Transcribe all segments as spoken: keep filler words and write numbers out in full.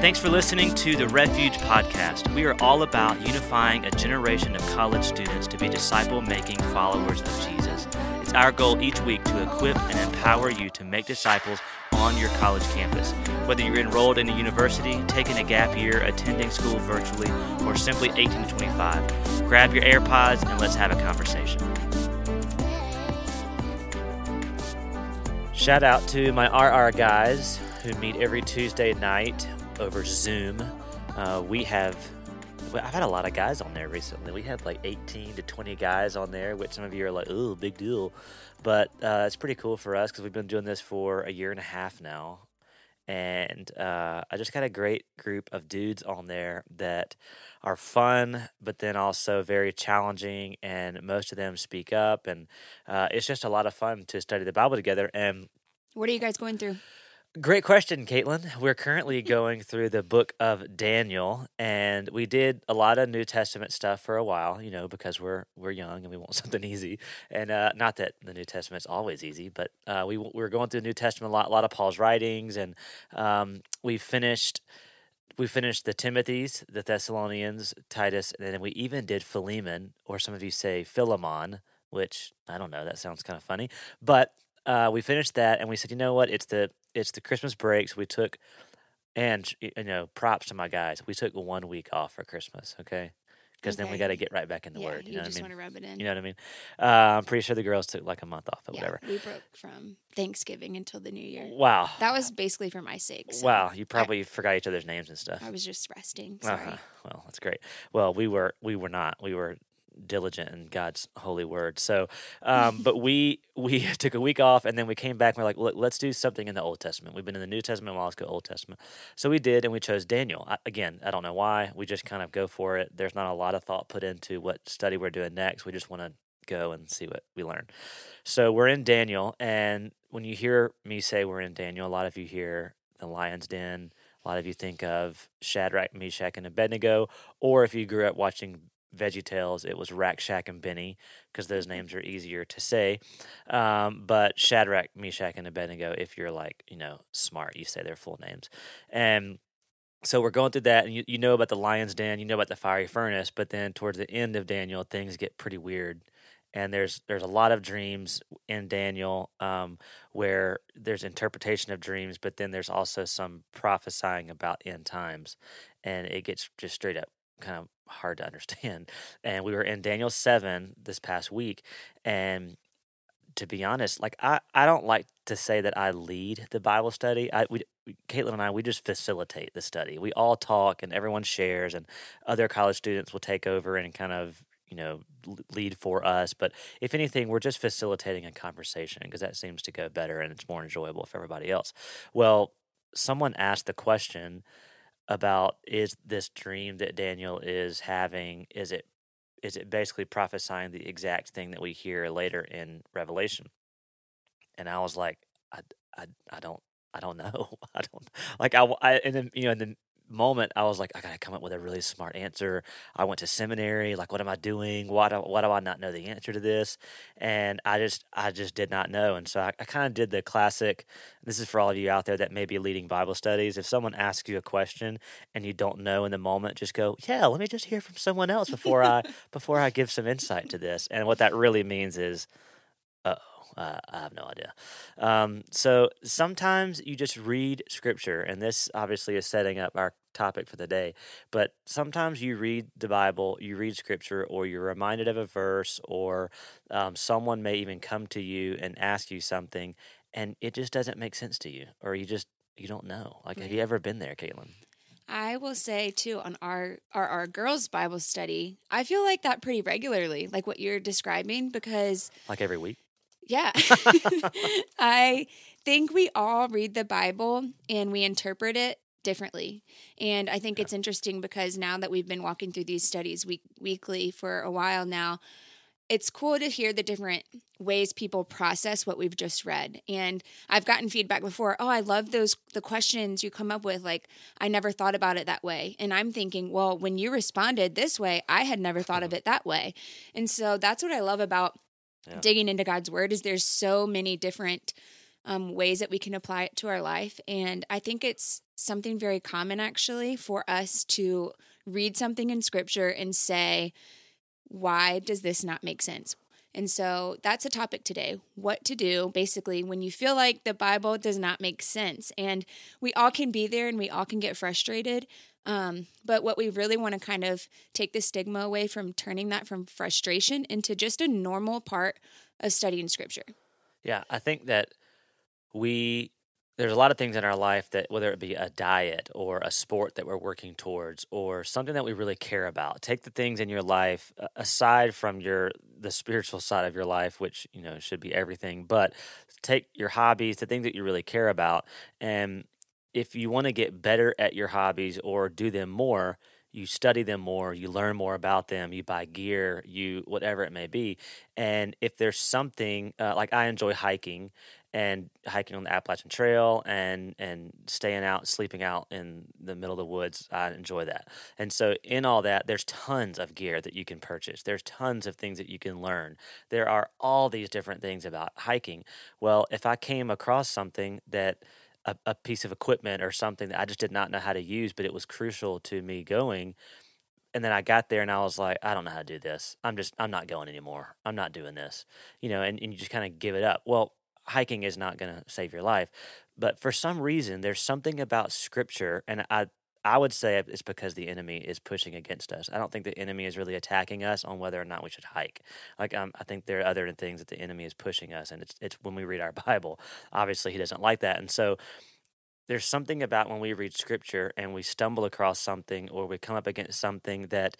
Thanks for listening to The Refuge podcast. We are all about unifying a generation of college students to be disciple-making followers of Jesus. It's our goal each week to equip and empower you to make disciples on your college campus. Whether you're enrolled in a university, taking a gap year, attending school virtually, or simply eighteen to twenty-five, grab your AirPods and let's have a conversation. Shout out to my R R guys who meet every Tuesday night over Zoom. Uh, we have, well, I've had a lot of guys on there recently. We had like eighteen to twenty guys on there, which some of you are like, ooh, big deal. But uh, it's pretty cool for us because we've been doing this for a year and a half now. And uh, I just got a great group of dudes on there that are fun, but then also very challenging. And most of them speak up. And uh, it's just a lot of fun to study the Bible together. And what are you guys going through? Great question, Caitlin. We're currently going through the book of Daniel, and we did a lot of New Testament stuff for a while, you know, because we're we're young and we want something easy. And uh, not that the New Testament's always easy, but uh, we we're going through the New Testament a lot, a lot of Paul's writings, and um, we finished we finished the Timothys, the Thessalonians, Titus, and then we even did Philemon, or some of you say Philemon, which I don't know. That sounds kind of funny, but uh, we finished that, and we said, you know what? It's the It's the Christmas breaks we took, and, you know, props to my guys. We took one week off for Christmas, okay? Because okay. Then we got to get right back in the yeah, Word. You, you know just what I mean? Want to rub it in. You know what I mean? Uh, I'm pretty sure the girls took like a month off or yeah, whatever. We broke from Thanksgiving until the New Year. Wow. That was basically for my sake. So wow. You probably I, forgot each other's names and stuff. I was just resting. Sorry. Uh-huh. Well, that's great. Well, we were we were not. We were diligent in God's holy word. So, um, but we we took a week off, and then we came back, and we're like, look, let's do something in the Old Testament. We've been in the New Testament, well, let's go Old Testament. So we did, and we chose Daniel. I, again, I don't know why. We just kind of go for it. There's not a lot of thought put into what study we're doing next. We just want to go and see what we learn. So we're in Daniel, and when you hear me say we're in Daniel, a lot of you hear the lion's den. A lot of you think of Shadrach, Meshach, and Abednego, or if you grew up watching Veggie Tales, it was Rack, Shack, and Benny, because those names are easier to say. Um, but Shadrach, Meshach, and Abednego, if you're like, you know, smart, you say their full names. And so we're going through that, and you, you know about the lion's den, you know about the fiery furnace, but then towards the end of Daniel, things get pretty weird. And there's there's a lot of dreams in Daniel um, where there's interpretation of dreams, but then there's also some prophesying about end times. And it gets just straight up kind of hard to understand. And we were in Daniel seven this past week, and to be honest, like I, I don't like to say that I lead the Bible study. I we Caitlin and I, we just facilitate the study. We all talk and everyone shares, and other college students will take over and kind of, you know, lead for us. But if anything, we're just facilitating a conversation because that seems to go better and it's more enjoyable for everybody else. Well, someone asked the question about, is this dream that Daniel is having, is it is it basically prophesying the exact thing that we hear later in Revelation? And I was like, I, I, I don't I don't know I don't like I, I and then, you know, in the moment I was like, I gotta come up with a really smart answer. I went to seminary. Like, what am I doing? Why do why do I not know the answer to this? And I just I just did not know. And so I, I kind of did the classic. This is for all of you out there that may be leading Bible studies. If someone asks you a question and you don't know in the moment, just go, yeah, let me just hear from someone else before I before I give some insight to this. And what that really means is, uh oh. Uh, I have no idea. Um, so sometimes you just read Scripture, and this obviously is setting up our topic for the day, but sometimes you read the Bible, you read Scripture, or you're reminded of a verse, or um, someone may even come to you and ask you something, and it just doesn't make sense to you, or you just, you don't know. Like, right. Have you ever been there, Caitlin? I will say, too, on our, our, our girls' Bible study, I feel like that pretty regularly, like what you're describing, because... Like every week? Yeah. I think we all read the Bible and we interpret it differently. And I think it's interesting because now that we've been walking through these studies week- weekly for a while now, it's cool to hear the different ways people process what we've just read. And I've gotten feedback before, oh, I love those the questions you come up with. Like, I never thought about it that way. And I'm thinking, well, when you responded this way, I had never thought of it that way. And so that's what I love about yeah. digging into God's word is there's so many different um, ways that we can apply it to our life. And I think it's something very common, actually, for us to read something in Scripture and say, why does this not make sense? And so that's a topic today, what to do, basically, when you feel like the Bible does not make sense. And we all can be there and we all can get frustrated. Um, but what we really want to kind of take the stigma away from turning that from frustration into just a normal part of studying Scripture. Yeah, I think that we, there's a lot of things in our life that, whether it be a diet or a sport that we're working towards or something that we really care about, take the things in your life aside from your the spiritual side of your life, which, you know, should be everything, but take your hobbies, the things that you really care about. And if you want to get better at your hobbies or do them more, you study them more, you learn more about them, you buy gear, you whatever it may be. And if there's something, uh, like I enjoy hiking, and hiking on the Appalachian Trail and and staying out, sleeping out in the middle of the woods, I enjoy that. And so in all that, there's tons of gear that you can purchase. There's tons of things that you can learn. There are all these different things about hiking. Well, if I came across something that a, a piece of equipment or something that I just did not know how to use, but it was crucial to me going, and then I got there and I was like, I don't know how to do this. I'm just, I'm not going anymore. I'm not doing this. You know, and, and you just kind of give it up. Well, hiking is not going to save your life. But for some reason, there's something about Scripture, and I I would say it's because the enemy is pushing against us. I don't think the enemy is really attacking us on whether or not we should hike. Like um, I think there are other things that the enemy is pushing us, and it's it's when we read our Bible. Obviously, he doesn't like that. And so there's something about when we read Scripture and we stumble across something or we come up against something that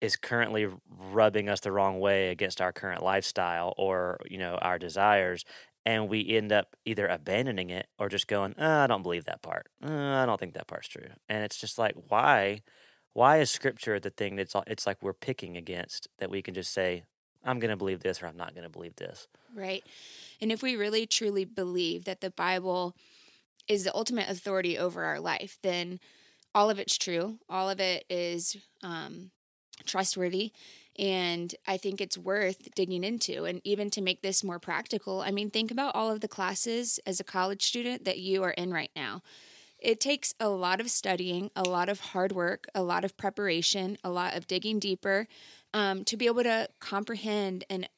is currently rubbing us the wrong way against our current lifestyle or, you know, our desires. And we end up either abandoning it or just going, oh, I don't believe that part. Oh, I don't think that part's true. And it's just like, why? Why is Scripture the thing that's it's like we're picking against that we can just say, I'm going to believe this or I'm not going to believe this? Right. And if we really truly believe that the Bible is the ultimate authority over our life, then all of it's true. All of it is um, trustworthy. And I think it's worth digging into. And even to make this more practical, I mean, think about all of the classes as a college student that you are in right now. It takes a lot of studying, a lot of hard work, a lot of preparation, a lot of digging deeper um, to be able to comprehend and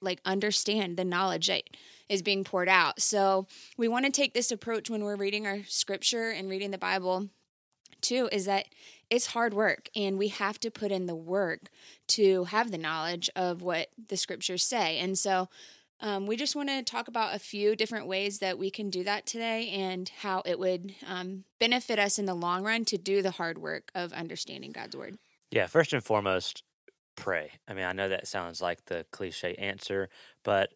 like understand the knowledge that is being poured out. So we want to take this approach when we're reading our Scripture and reading the Bible too, is that it's hard work, and we have to put in the work to have the knowledge of what the Scriptures say. And so um, we just want to talk about a few different ways that we can do that today and how it would um, benefit us in the long run to do the hard work of understanding God's Word. Yeah, first and foremost, pray. I mean, I know that sounds like the cliche answer, but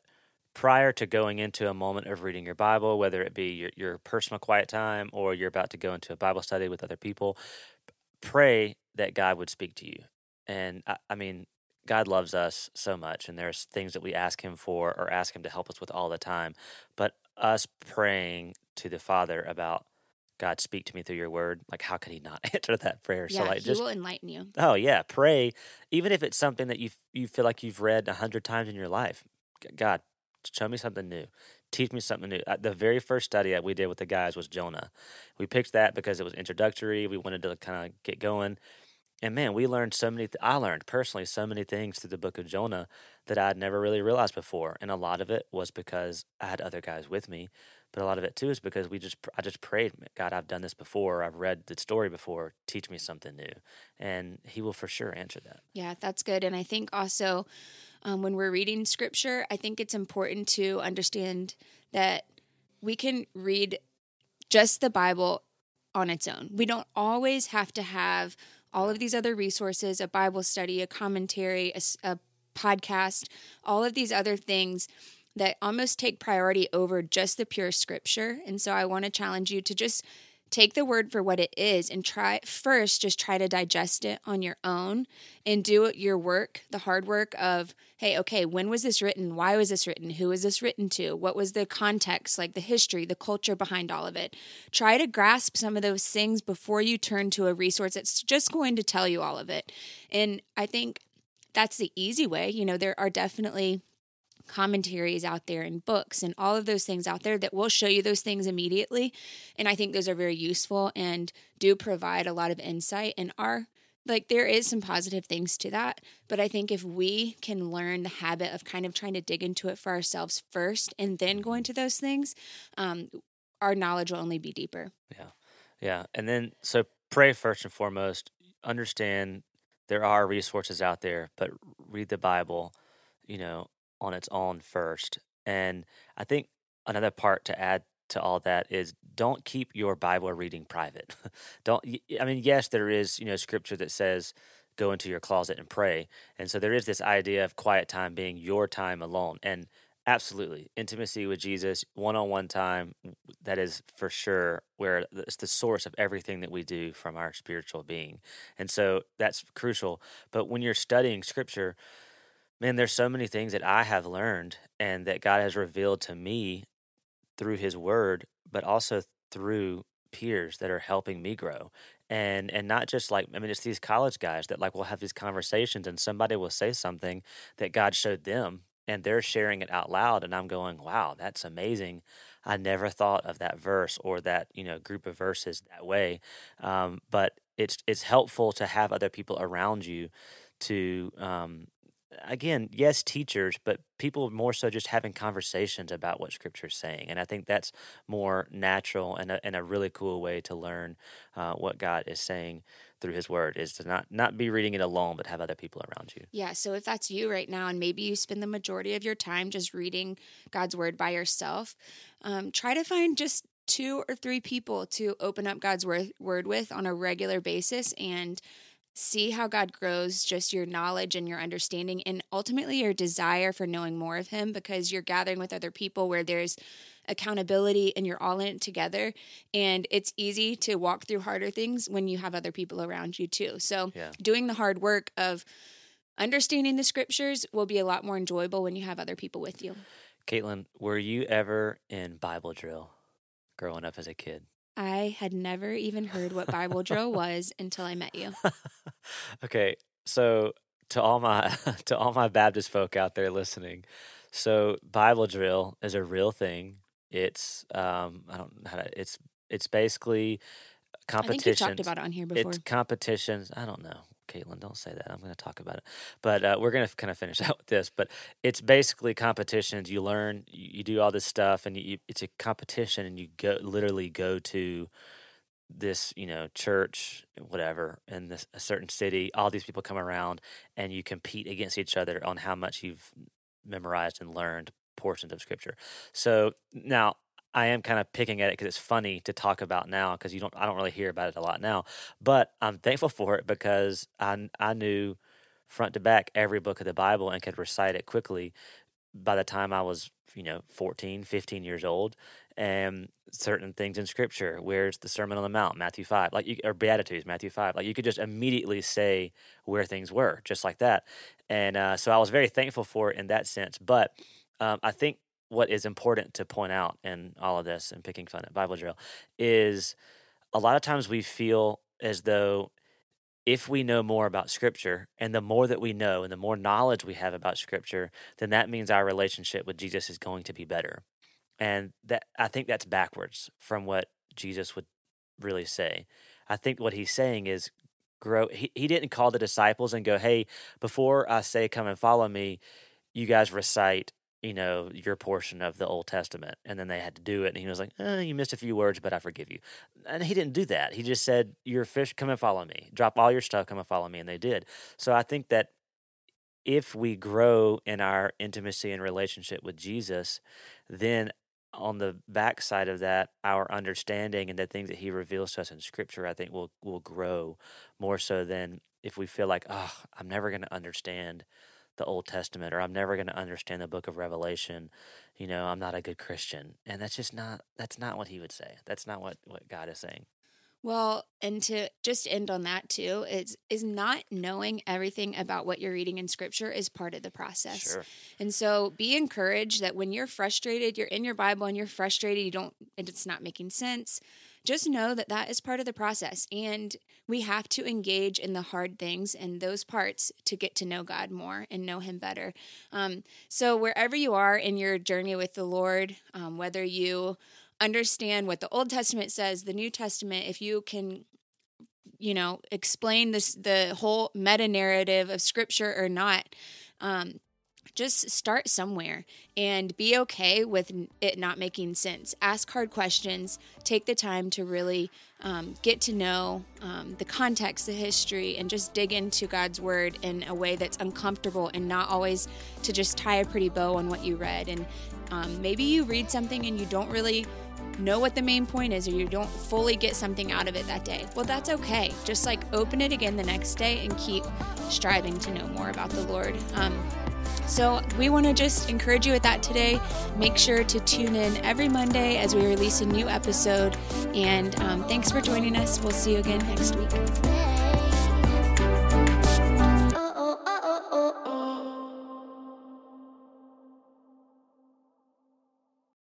prior to going into a moment of reading your Bible, whether it be your, your personal quiet time or you're about to go into a Bible study with other people, pray that God would speak to you. And I, I mean, God loves us so much, and there's things that we ask Him for or ask Him to help us with all the time. But us praying to the Father about, God, speak to me through your word, like how could He not answer that prayer? Yeah, so like, He just, will enlighten you. Oh yeah, pray. Even if it's something that you you feel like you've read a hundred times in your life, God, show me something new. Teach me something new. The very first study that we did with the guys was Jonah. We picked that because it was introductory. We wanted to kind of get going. And man, we learned so many, th- I learned personally so many things through the book of Jonah that I'd never really realized before. And a lot of it was because I had other guys with me. But a lot of it too is because we just, I just prayed, God, I've done this before. I've read the story before. Teach me something new. And He will for sure answer that. Yeah, that's good. And I think also, Um, when we're reading Scripture, I think it's important to understand that we can read just the Bible on its own. We don't always have to have all of these other resources, a Bible study, a commentary, a, a podcast, all of these other things that almost take priority over just the pure Scripture. And so I want to challenge you to just Take the word for what it is and try first, just try to digest it on your own and do your work, the hard work of, hey, okay, when was this written? Why was this written? Who was this written to? What was the context, like the history, the culture behind all of it? Try to grasp some of those things before you turn to a resource that's just going to tell you all of it. And I think that's the easy way. You know, there are definitely commentaries out there and books and all of those things out there that will show you those things immediately. And I think those are very useful and do provide a lot of insight and are like, there is some positive things to that. But I think if we can learn the habit of kind of trying to dig into it for ourselves first and then going to those things, um, our knowledge will only be deeper. Yeah. Yeah. And then, so pray first and foremost, understand there are resources out there, but read the Bible, you know, on its own first. And I think another part to add to all that is don't keep your Bible reading private. Don't, I mean, yes, there is, you know, scripture that says go into your closet and pray. And so there is this idea of quiet time being your time alone. And absolutely, intimacy with Jesus, one-on-one time, that is for sure where it's the source of everything that we do from our spiritual being. And so that's crucial. But when you're studying scripture, man, there's so many things that I have learned and that God has revealed to me through his word, but also through peers that are helping me grow. And and not just like, I mean, it's these college guys that like will have these conversations and somebody will say something that God showed them and they're sharing it out loud. And I'm going, wow, that's amazing. I never thought of that verse or that, you know, group of verses that way. Um, but it's, it's helpful to have other people around you to, um, again, yes, teachers, but people more so just having conversations about what Scripture is saying. And I think that's more natural and a, and a really cool way to learn uh, what God is saying through his word is to not, not be reading it alone, but have other people around you. Yeah, so if that's you right now, and maybe you spend the majority of your time just reading God's word by yourself, um, try to find just two or three people to open up God's word with on a regular basis and see how God grows just your knowledge and your understanding and ultimately your desire for knowing more of him, because you're gathering with other people where there's accountability and you're all in it together. And it's easy to walk through harder things when you have other people around you too. So yeah. Doing the hard work of understanding the scriptures will be a lot more enjoyable when you have other people with you. Caitlin, were you ever in Bible drill growing up as a kid? I had never even heard what Bible drill was until I met you. Okay, so to all my to all my Baptist folk out there listening, so Bible drill is a real thing. It's um I don't know how to, it's it's basically competition. I think you talked about it on here before. It's competitions. I don't know, Caitlin, don't say that. I'm going to talk about it, but uh, we're going to kind of finish out with this. But it's basically competitions. You learn, you, you do all this stuff, and you, it's a competition, and you go literally go to this, you know, church, whatever, in this a certain city. All these people come around, and you compete against each other on how much you've memorized and learned portions of scripture. So now, I am kind of picking at it because it's funny to talk about now because you don't. I don't really hear about it a lot now, but I'm thankful for it because I I knew front to back every book of the Bible and could recite it quickly by the time I was, you know, fourteen, fifteen years old, and certain things in Scripture. Where's the Sermon on the Mount? Matthew five, like you, or Beatitudes, Matthew five. Like you could just immediately say where things were, just like that. And uh, so I was very thankful for it in that sense. But um, I think what is important to point out in all of this and picking fun at Bible drill is a lot of times we feel as though if we know more about Scripture and the more that we know and the more knowledge we have about Scripture, then that means our relationship with Jesus is going to be better. And that I think that's backwards from what Jesus would really say. I think what he's saying is grow. He, he didn't call the disciples and go, hey, before I say come and follow me, you guys recite, you know, your portion of the Old Testament. And then they had to do it. And he was like, eh, you missed a few words, but I forgive you. And he didn't do that. He just said, you're a fish, come and follow me. Drop all your stuff, come and follow me. And they did. So I think that if we grow in our intimacy and relationship with Jesus, then on the backside of that, our understanding and the things that he reveals to us in Scripture, I think will will grow more so than if we feel like, oh, I'm never going to understand the Old Testament, or I'm never going to understand the book of Revelation, you know, I'm not a good Christian. And that's just not, that's not what he would say. That's not what, what God is saying. Well, and to just end on that too, is, is not knowing everything about what you're reading in Scripture is part of the process. Sure. And so be encouraged that when you're frustrated, you're in your Bible and you're frustrated, you don't, and it's not making sense. Just know that that is part of the process, and we have to engage in the hard things and those parts to get to know God more and know Him better. Um, so wherever you are in your journey with the Lord, um, whether you understand what the Old Testament says, the New Testament, if you can, you know, explain this, the whole meta-narrative of Scripture or not, um, just start somewhere and be okay with it not making sense. Ask hard questions. Take the time to really um, get to know um, the context, the history, and just dig into God's Word in a way that's uncomfortable and not always to just tie a pretty bow on what you read. And um, maybe you read something and you don't really know what the main point is, or you don't fully get something out of it that day. Well, that's okay. Just like open it again the next day and keep striving to know more about the Lord. Um, So we want to just encourage you with that today. Make sure to tune in every Monday as we release a new episode. And um, thanks for joining us. We'll see you again next week.